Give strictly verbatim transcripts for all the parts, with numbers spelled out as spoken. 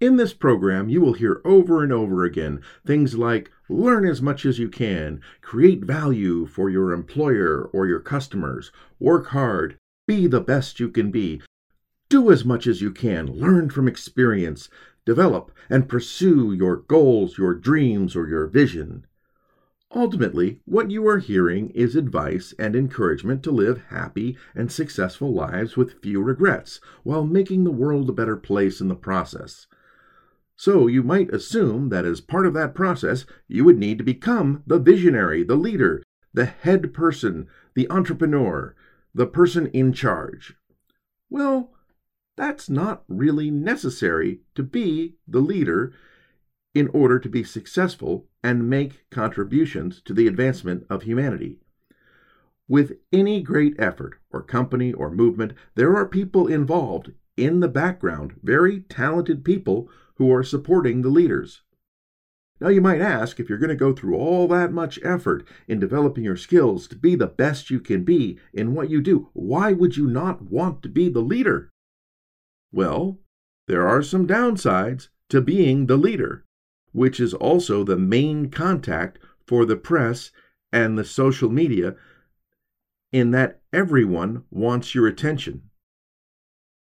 In this program, you will hear over and over again things like learn as much as you can, create value for your employer or your customers, work hard, be the best you can be, do as much as you can, learn from experience, develop and pursue your goals, your dreams, or your vision. Ultimately, what you are hearing is advice and encouragement to live happy and successful lives with few regrets, while making the world a better place in the process. So you might assume that as part of that process, you would need to become the visionary, the leader, the head person, the entrepreneur, the person in charge. Well, that's not really necessary to be the leader in order to be successful and make contributions to the advancement of humanity. With any great effort or company or movement, there are people involved in the background, very talented people who are supporting the leaders. Now you might ask, if you're going to go through all that much effort in developing your skills to be the best you can be in what you do, why would you not want to be the leader? Well, there are some downsides to being the leader, which is also the main contact for the press and the social media, in that everyone wants your attention.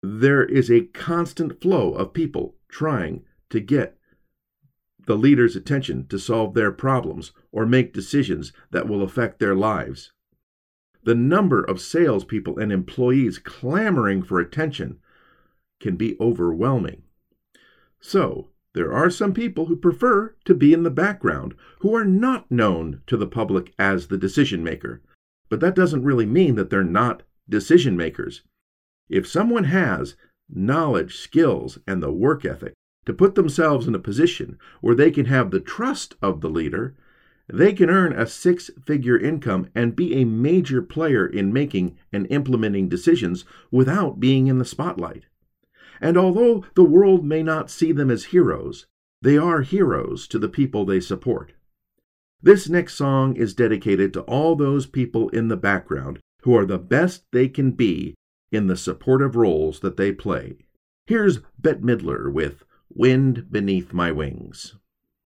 There is a constant flow of people trying to get the leader's attention to solve their problems or make decisions that will affect their lives. The number of salespeople and employees clamoring for attention can be overwhelming. So, there are some people who prefer to be in the background, who are not known to the public as the decision maker. But that doesn't really mean that they're not decision makers. If someone has knowledge, skills, and the work ethic to put themselves in a position where they can have the trust of the leader, they can earn a six-figure income and be a major player in making and implementing decisions without being in the spotlight. And although the world may not see them as heroes, they are heroes to the people they support. This next song is dedicated to all those people in the background who are the best they can be in the supportive roles that they play. Here's Bette Midler with Wind Beneath My Wings.